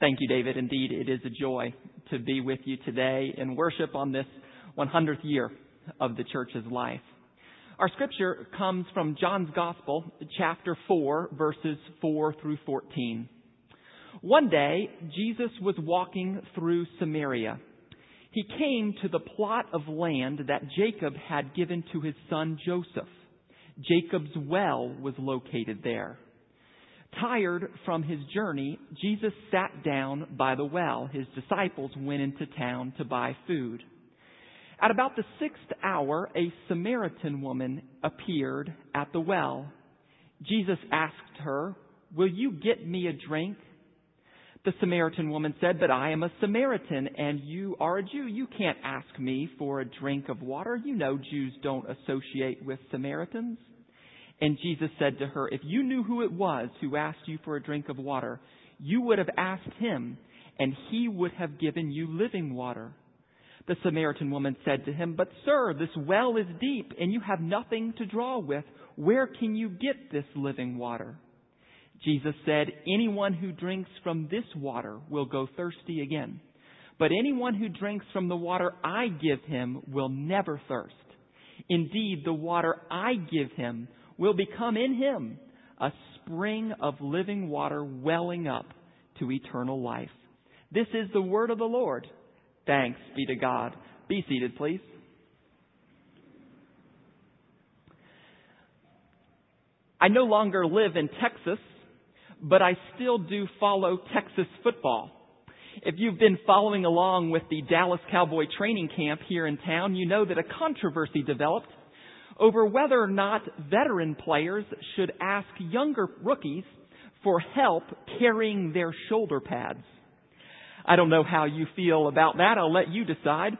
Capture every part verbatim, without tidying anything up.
Thank you, David. Indeed, it is a joy to be with you today and worship on this hundredth year of the church's life. Our scripture comes from John's Gospel, chapter four, verses four through fourteen. One day, Jesus was walking through Samaria. He came to the plot of land that Jacob had given to his son Joseph. Jacob's well was located there. Tired from his journey, Jesus sat down by the well. His disciples went into town to buy food. At about the sixth hour, a Samaritan woman appeared at the well. Jesus asked her, "Will you get me a drink?" The Samaritan woman said, "But I am a Samaritan and you are a Jew. You can't ask me for a drink of water. You know Jews don't associate with Samaritans." And Jesus said to her, "If you knew who it was who asked you for a drink of water, you would have asked him, and he would have given you living water." The Samaritan woman said to him, "But sir, this well is deep, and you have nothing to draw with. Where can you get this living water?" Jesus said, "Anyone who drinks from this water will go thirsty again. But anyone who drinks from the water I give him will never thirst. Indeed, the water I give him will become in him a spring of living water welling up to eternal life." This is the word of the Lord. Thanks be to God. Be seated, please. I no longer live in Texas, but I still do follow Texas football. If you've been following along with the Dallas Cowboy training camp here in town, you know that a controversy developed over whether or not veteran players should ask younger rookies for help carrying their shoulder pads. I don't know how you feel about that. I'll let you decide.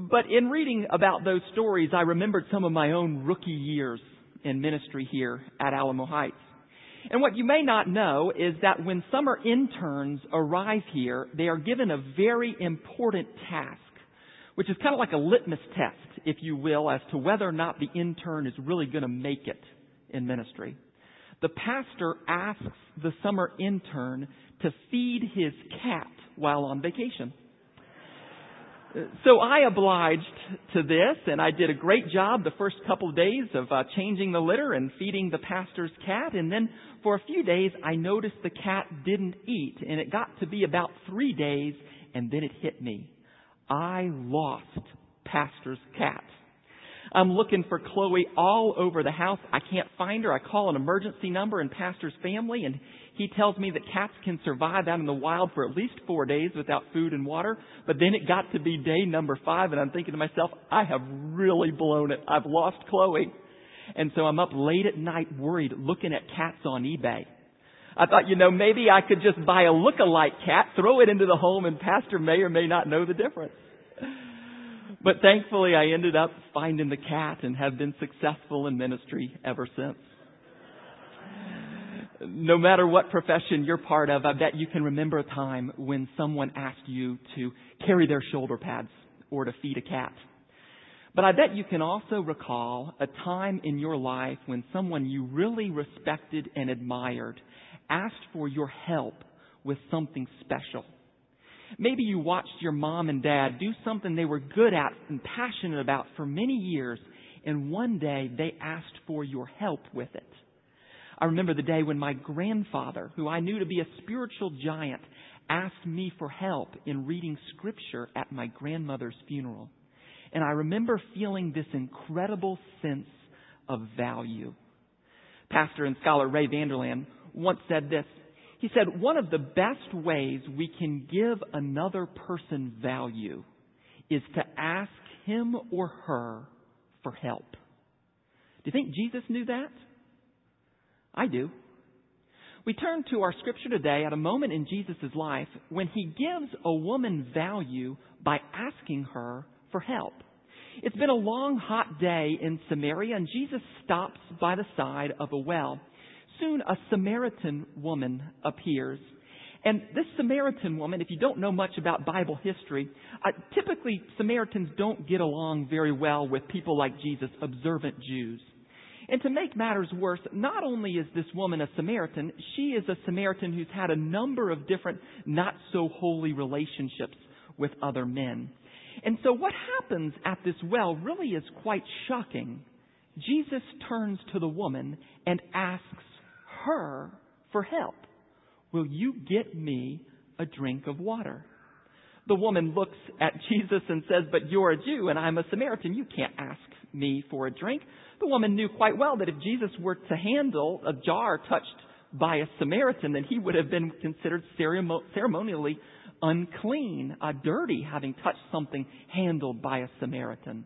But in reading about those stories, I remembered some of my own rookie years in ministry here at Alamo Heights. And what you may not know is that when summer interns arrive here, they are given a very important task, which is kind of like a litmus test, if you will, as to whether or not the intern is really going to make it in ministry. The pastor asks the summer intern to feed his cat while on vacation. So I obliged to this, and I did a great job the first couple of days of uh, changing the litter and feeding the pastor's cat. And then for a few days, I noticed the cat didn't eat, and it got to be about three days, and then it hit me. I lost pastor's cat. I'm looking for Chloe all over the house. I can't find her. I call an emergency number in pastor's family, and he tells me that cats can survive out in the wild for at least four days without food and water. But then it got to be day number five, and I'm thinking to myself, I have really blown it. I've lost Chloe. And so I'm up late at night worried, looking at cats on eBay. I thought, you know, maybe I could just buy a look-alike cat, throw it into the home, and pastor may or may not know the difference. But thankfully, I ended up finding the cat and have been successful in ministry ever since. No matter what profession you're part of, I bet you can remember a time when someone asked you to carry their shoulder pads or to feed a cat. But I bet you can also recall a time in your life when someone you really respected and admired asked for your help with something special. Maybe you watched your mom and dad do something they were good at and passionate about for many years, and one day they asked for your help with it. I remember the day when my grandfather, who I knew to be a spiritual giant, asked me for help in reading scripture at my grandmother's funeral. And I remember feeling this incredible sense of value. Pastor and scholar Ray Vanderland once said this. He said, "One of the best ways we can give another person value is to ask him or her for help." Do you think Jesus knew that? I do. We turn to our scripture today at a moment in Jesus' life when he gives a woman value by asking her for help. It's been a long, hot day in Samaria, and Jesus stops by the side of a well. Soon a Samaritan woman appears. And this Samaritan woman, if you don't know much about Bible history, uh, typically Samaritans don't get along very well with people like Jesus, observant Jews. And to make matters worse, not only is this woman a Samaritan, she is a Samaritan who's had a number of different not-so-holy relationships with other men. And so what happens at this well really is quite shocking. Jesus turns to the woman and asks her for help. Will you get me a drink of water? The woman looks at Jesus and says, but you're a Jew and I'm a Samaritan. You can't ask me for a drink. The woman knew quite well that if Jesus were to handle a jar touched by a Samaritan, then he would have been considered ceremonially unclean, uh, dirty, having touched something handled by a Samaritan.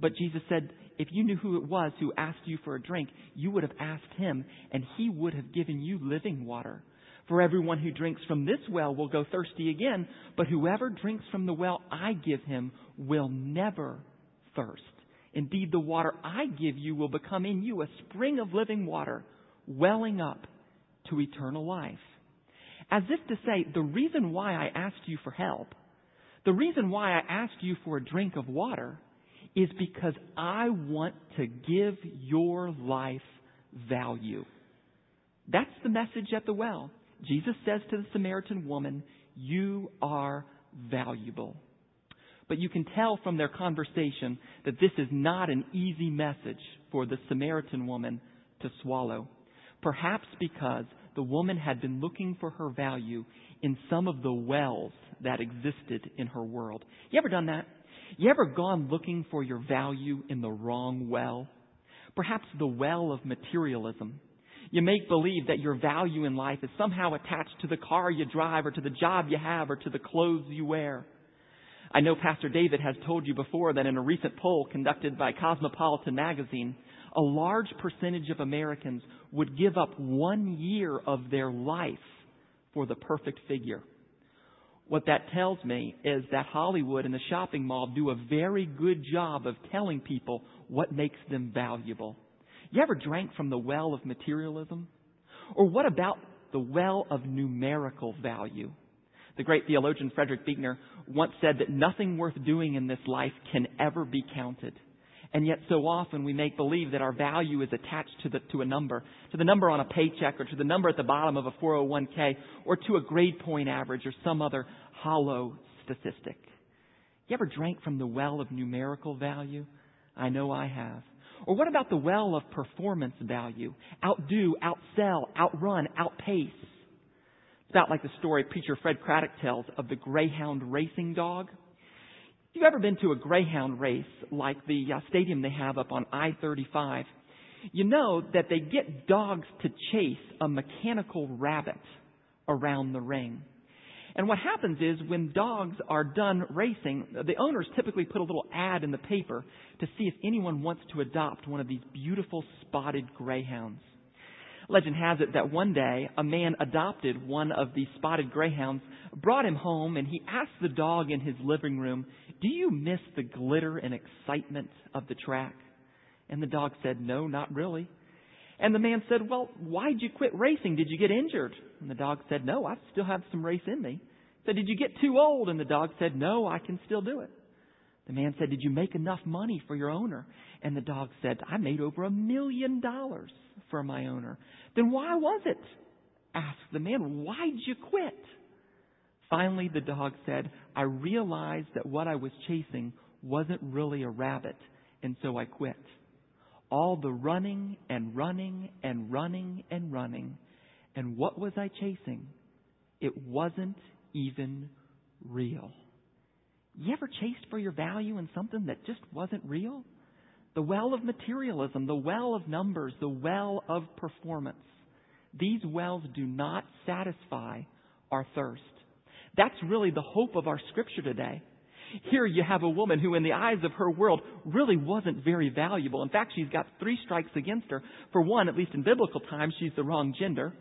But Jesus said, if you knew who it was who asked you for a drink, you would have asked him and he would have given you living water. For everyone who drinks from this well will go thirsty again, but whoever drinks from the well I give him will never thirst. Indeed, the water I give you will become in you a spring of living water, welling up to eternal life. As if to say, the reason why I asked you for help, the reason why I asked you for a drink of water is because I want to give your life value. That's the message at the well. Jesus says to the Samaritan woman, you are valuable. But you can tell from their conversation that this is not an easy message for the Samaritan woman to swallow. Perhaps because the woman had been looking for her value in some of the wells that existed in her world. You ever done that? You ever gone looking for your value in the wrong well? Perhaps the well of materialism. You make believe that your value in life is somehow attached to the car you drive or to the job you have or to the clothes you wear. I know Pastor David has told you before that in a recent poll conducted by Cosmopolitan magazine, a large percentage of Americans would give up one year of their life for the perfect figure. What that tells me is that Hollywood and the shopping mall do a very good job of telling people what makes them valuable. You ever drank from the well of materialism? Or what about the well of numerical value? The great theologian Frederick Buechner once said that nothing worth doing in this life can ever be counted. And yet so often we make believe that our value is attached to, the, to a number, to the number on a paycheck or to the number at the bottom of a four oh one k or to a grade point average or some other hollow statistic. You ever drank from the well of numerical value? I know I have. Or what about the well of performance value? Outdo, outsell, outrun, outpace. It's about like the story preacher Fred Craddock tells of the greyhound racing dog. If you've ever been to a greyhound race like the uh, stadium they have up on I thirty-five, you know that they get dogs to chase a mechanical rabbit around the ring. And what happens is when dogs are done racing, the owners typically put a little ad in the paper to see if anyone wants to adopt one of these beautiful spotted greyhounds. Legend has it that one day a man adopted one of these spotted greyhounds, brought him home, and he asked the dog in his living room, "Do you miss the glitter and excitement of the track?" And the dog said, "No, not really." And the man said, "Well, why'd you quit racing? Did you get injured?" And the dog said, "No, I still have some race in me." He said, "Did you get too old?" And the dog said, "No, I can still do it." The man said, "Did you make enough money for your owner?" And the dog said, "I made over a million dollars for my owner." "Then why was it?" asked the man. "Why'd you quit?" Finally, the dog said, "I realized that what I was chasing wasn't really a rabbit, and so I quit. All the running and running and running and running. And what was I chasing? It wasn't even real." You ever chased for your value in something that just wasn't real? The well of materialism, the well of numbers, the well of performance. These wells do not satisfy our thirst. That's really the hope of our scripture today. Here you have a woman who, in the eyes of her world, really wasn't very valuable. In fact, she's got three strikes against her. For one, at least in biblical times, she's the wrong gender.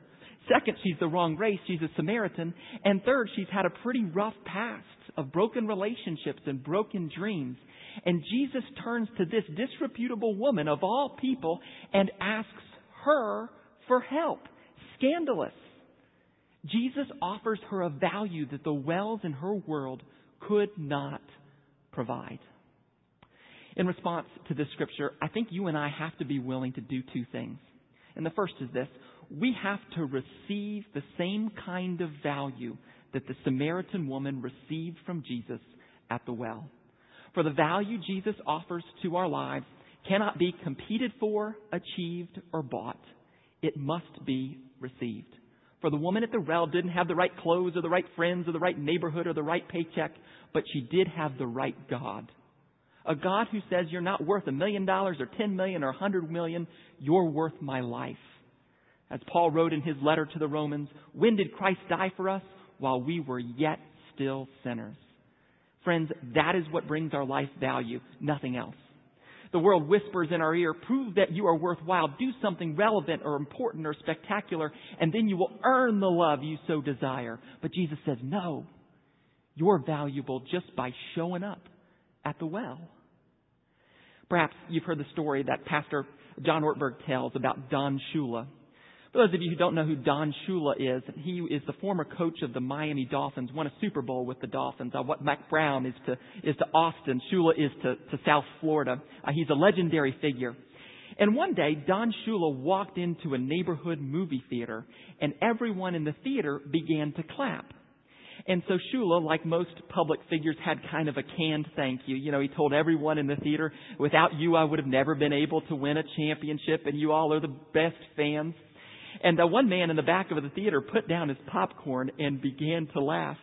Second, she's the wrong race. She's a Samaritan. And third, she's had a pretty rough past of broken relationships and broken dreams. And Jesus turns to this disreputable woman of all people and asks her for help. Scandalous. Jesus offers her a value that the wells in her world could not provide. In response to this scripture, I think you and I have to be willing to do two things. And the first is this. We have to receive the same kind of value that the Samaritan woman received from Jesus at the well. For the value Jesus offers to our lives cannot be competed for, achieved, or bought. It must be received. For the woman at the well didn't have the right clothes or the right friends or the right neighborhood or the right paycheck, but she did have the right God. A God who says you're not worth a million dollars or ten million or a hundred million. You're worth my life. As Paul wrote in his letter to the Romans, when did Christ die for us? While we were yet still sinners. Friends, that is what brings our life value, nothing else. The world whispers in our ear, prove that you are worthwhile, do something relevant or important or spectacular, and then you will earn the love you so desire. But Jesus says, no, you're valuable just by showing up at the well. Perhaps you've heard the story that Pastor John Ortberg tells about Don Shula. For those of you who don't know who Don Shula is, he is the former coach of the Miami Dolphins, won a Super Bowl with the Dolphins. Uh, what Mack Brown is to is to Austin, Shula is to, to South Florida. Uh, he's a legendary figure. And one day, Don Shula walked into a neighborhood movie theater, and everyone in the theater began to clap. And so Shula, like most public figures, had kind of a canned thank you. You know, he told everyone in the theater, without you, I would have never been able to win a championship, and you all are the best fans. And uh, one man in the back of the theater put down his popcorn and began to laugh.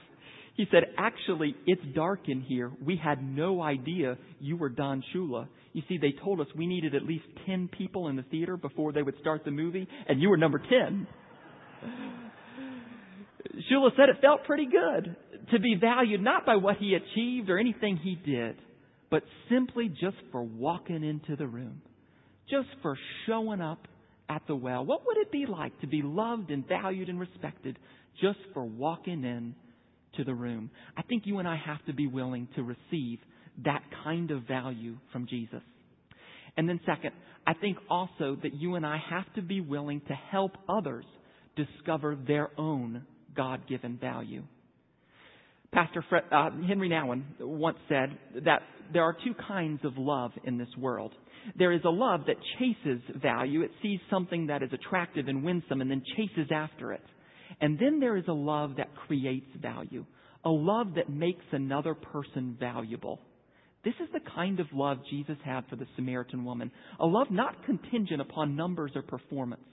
He said, actually, it's dark in here. We had no idea you were Don Shula. You see, they told us we needed at least ten people in the theater before they would start the movie, and you were number ten. Shula said it felt pretty good to be valued not by what he achieved or anything he did, but simply just for walking into the room, just for showing up at the well. What would it be like to be loved and valued and respected just for walking in to the room? I think you and I have to be willing to receive that kind of value from Jesus. And then second, I think also that you and I have to be willing to help others discover their own God-given value. Pastor Fred, uh, Henry Nouwen once said that there are two kinds of love in this world. There is a love that chases value. It sees something that is attractive and winsome and then chases after it. And then there is a love that creates value, a love that makes another person valuable. This is the kind of love Jesus had for the Samaritan woman, a love not contingent upon numbers or performance,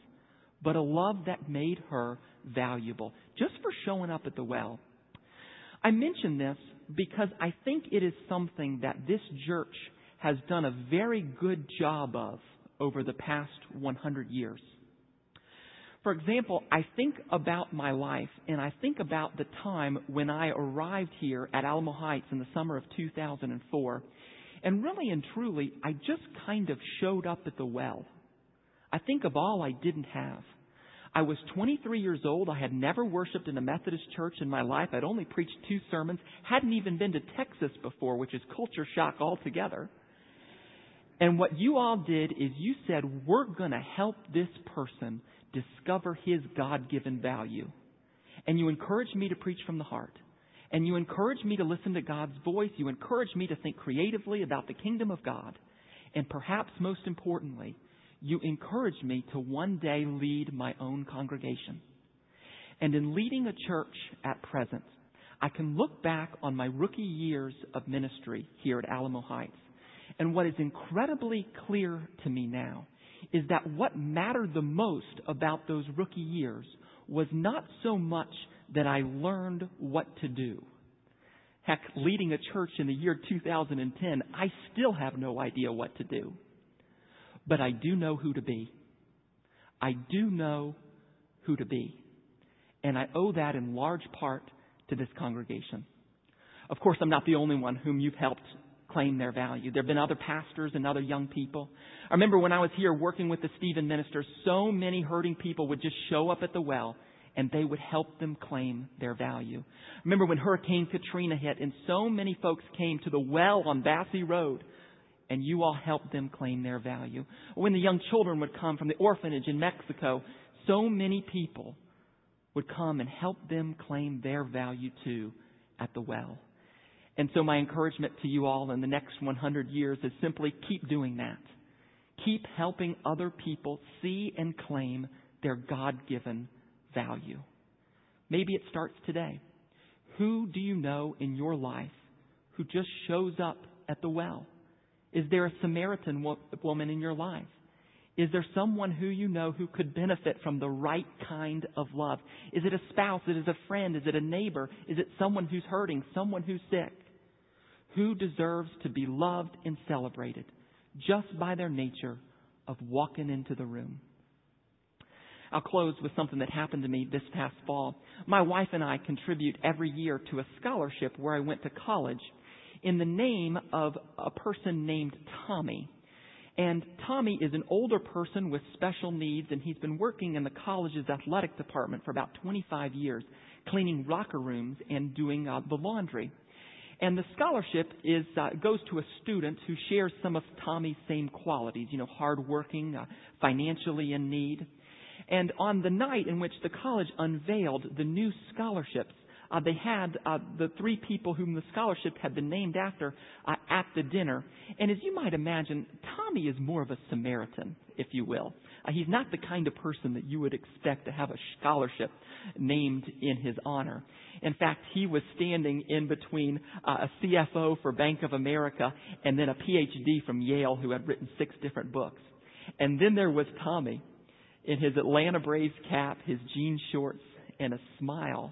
but a love that made her valuable just for showing up at the well. I mention this because I think it is something that this church has done a very good job of over the past one hundred years. For example, I think about my life, and I think about the time when I arrived here at Alamo Heights in the summer of two thousand four. And really and truly, I just kind of showed up at the well. I think of all I didn't have. I was twenty-three years old. I had never worshipped in a Methodist church in my life. I'd only preached two sermons. Hadn't even been to Texas before, which is culture shock altogether. And what you all did is you said, we're going to help this person discover his God-given value. And you encouraged me to preach from the heart. And you encouraged me to listen to God's voice. You encouraged me to think creatively about the kingdom of God. And perhaps most importantly, you encouraged me to one day lead my own congregation. And in leading a church at present, I can look back on my rookie years of ministry here at Alamo Heights. And what is incredibly clear to me now is that what mattered the most about those rookie years was not so much that I learned what to do. Heck, leading a church in the year two thousand ten, I still have no idea what to do. But I do know who to be. I do know who to be. And I owe that in large part to this congregation. Of course, I'm not the only one whom you've helped claim their value. There have been other pastors and other young people. I remember when I was here working with the Stephen ministers, so many hurting people would just show up at the well and they would help them claim their value. I remember when Hurricane Katrina hit and so many folks came to the well on Bassey Road, and you all helped them claim their value. When the young children would come from the orphanage in Mexico, so many people would come and help them claim their value too at the well. And so my encouragement to you all in the next one hundred years is simply keep doing that. Keep helping other people see and claim their God-given value. Maybe it starts today. Who do you know in your life who just shows up at the well? Is there a Samaritan wo- woman in your life? Is there someone who you know who could benefit from the right kind of love? Is it a spouse? Is it a friend? Is it a neighbor? Is it someone who's hurting? Someone who's sick? Who deserves to be loved and celebrated just by their nature of walking into the room? I'll close with something that happened to me this past fall. My wife and I contribute every year to a scholarship where I went to college in the name of a person named Tommy. And Tommy is an older person with special needs, and he's been working in the college's athletic department for about twenty-five years, cleaning locker rooms and doing uh, the laundry. And the scholarship is uh, goes to a student who shares some of Tommy's same qualities, you know, hardworking, uh, financially in need. And on the night in which the college unveiled the new scholarships, Uh, they had uh, the three people whom the scholarship had been named after uh, at the dinner. And as you might imagine, Tommy is more of a Samaritan, if you will. Uh, he's not the kind of person that you would expect to have a scholarship named in his honor. In fact, he was standing in between uh, a C F O for Bank of America and then a P H D from Yale who had written six different books. And then there was Tommy in his Atlanta Braves cap, his jean shorts, and a smile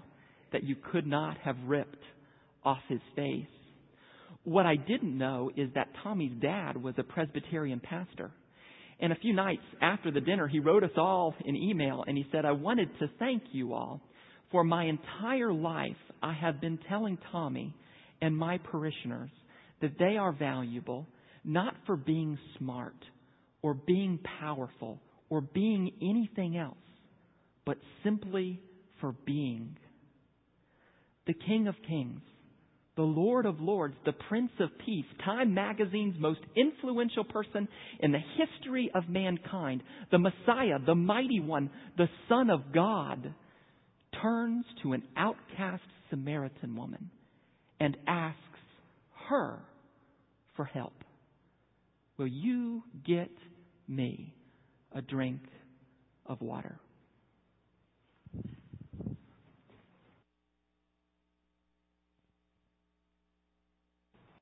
that you could not have ripped off his face. What I didn't know is that Tommy's dad was a Presbyterian pastor. And a few nights after the dinner, he wrote us all an email and he said, "I wanted to thank you all. For my entire life, I have been telling Tommy and my parishioners that they are valuable, not for being smart or being powerful or being anything else, but simply for being. The King of Kings, the Lord of Lords, the Prince of Peace, Time Magazine's most influential person in the history of mankind, the Messiah, the Mighty One, the Son of God, turns to an outcast Samaritan woman and asks her for help. Will you get me a drink of water?"